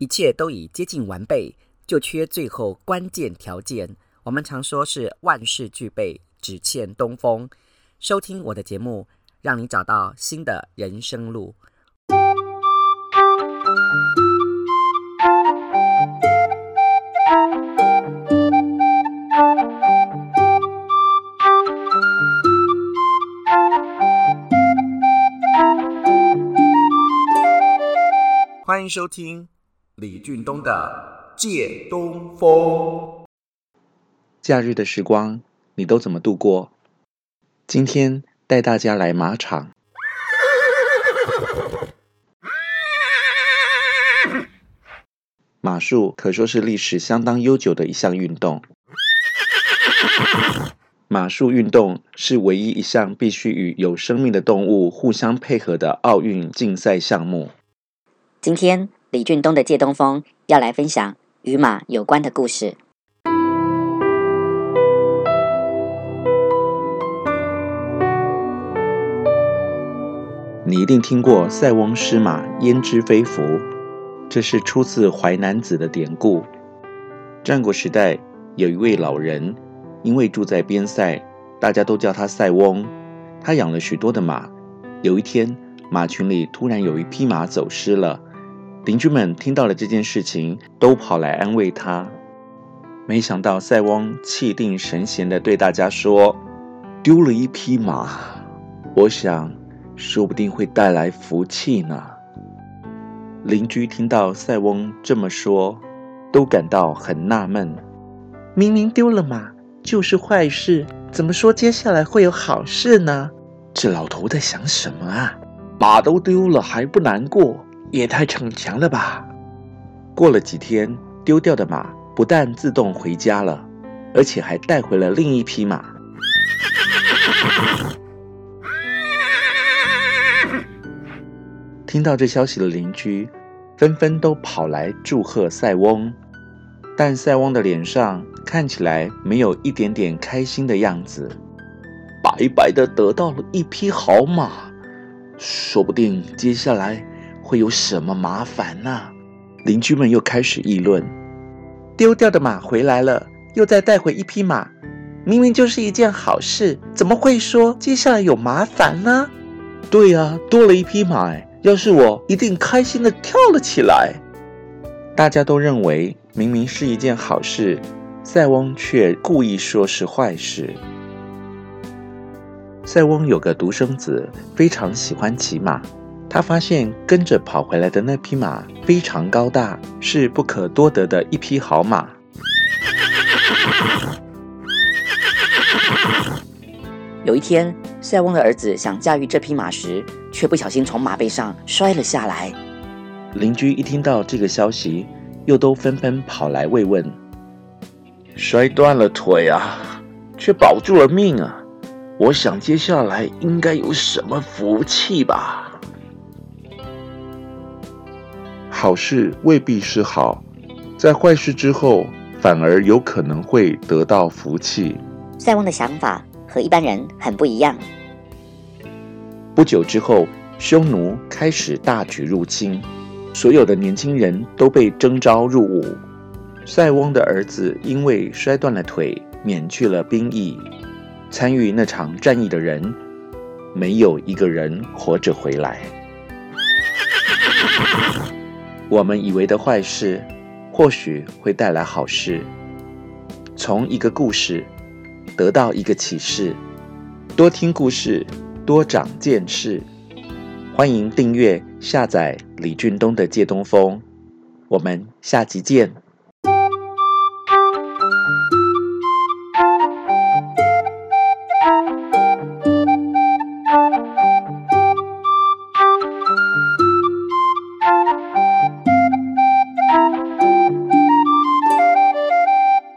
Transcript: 一切都已接近完备，就缺最后关键条件。我们常说是万事俱备，只欠东风。收听我的节目，让你找到新的人生路。欢迎收听李俊东的借东风。假日的时光你都怎么度过？今天带大家来马场。马术可说是历史相当悠久的一项运动。马术运动是唯一一项必须与有生命的动物互相配合的奥运竞赛项目。今天李俊东的借东风要来分享与马有关的故事。你一定听过塞翁失马焉知非福，这是出自淮南子的典故。战国时代有一位老人，因为住在边塞，大家都叫他塞翁。他养了许多的马，有一天马群里突然有一匹马走失了，邻居们听到了这件事情，都跑来安慰他。没想到塞翁气定神闲地对大家说：“丢了一匹马，我想说不定会带来福气呢。”邻居听到塞翁这么说，都感到很纳闷。明明丢了马就是坏事，怎么说接下来会有好事呢？这老头在想什么啊？马都丢了还不难过，也太逞强了吧。过了几天，丢掉的马不但自动回家了，而且还带回了另一匹马。听到这消息的邻居纷纷都跑来祝贺塞翁，但塞翁的脸上看起来没有一点点开心的样子。白白的得到了一匹好马，说不定接下来会有什么麻烦啊。邻居们又开始议论，丢掉的马回来了，又再带回一匹马，明明就是一件好事，怎么会说接下来有麻烦呢？对啊，多了一匹马，要是我一定开心地跳了起来。大家都认为明明是一件好事，塞翁却故意说是坏事。塞翁有个独生子，非常喜欢骑马。他发现跟着跑回来的那匹马非常高大，是不可多得的一匹好马。有一天，塞翁的儿子想驾驭这匹马时，却不小心从马背上摔了下来。邻居一听到这个消息，又都纷纷跑来慰问：“摔断了腿啊，却保住了命啊！我想接下来应该有什么福气吧。”好事未必是好，在坏事之后，反而有可能会得到福气。塞翁的想法和一般人很不一样。不久之后，匈奴开始大举入侵，所有的年轻人都被征召入伍。塞翁的儿子因为摔断了腿，免去了兵役。参与那场战役的人，没有一个人活着回来。我们以为的坏事，或许会带来好事。从一个故事得到一个启示，多听故事，多长见识。欢迎订阅、下载李俊东的借东风，我们下集见。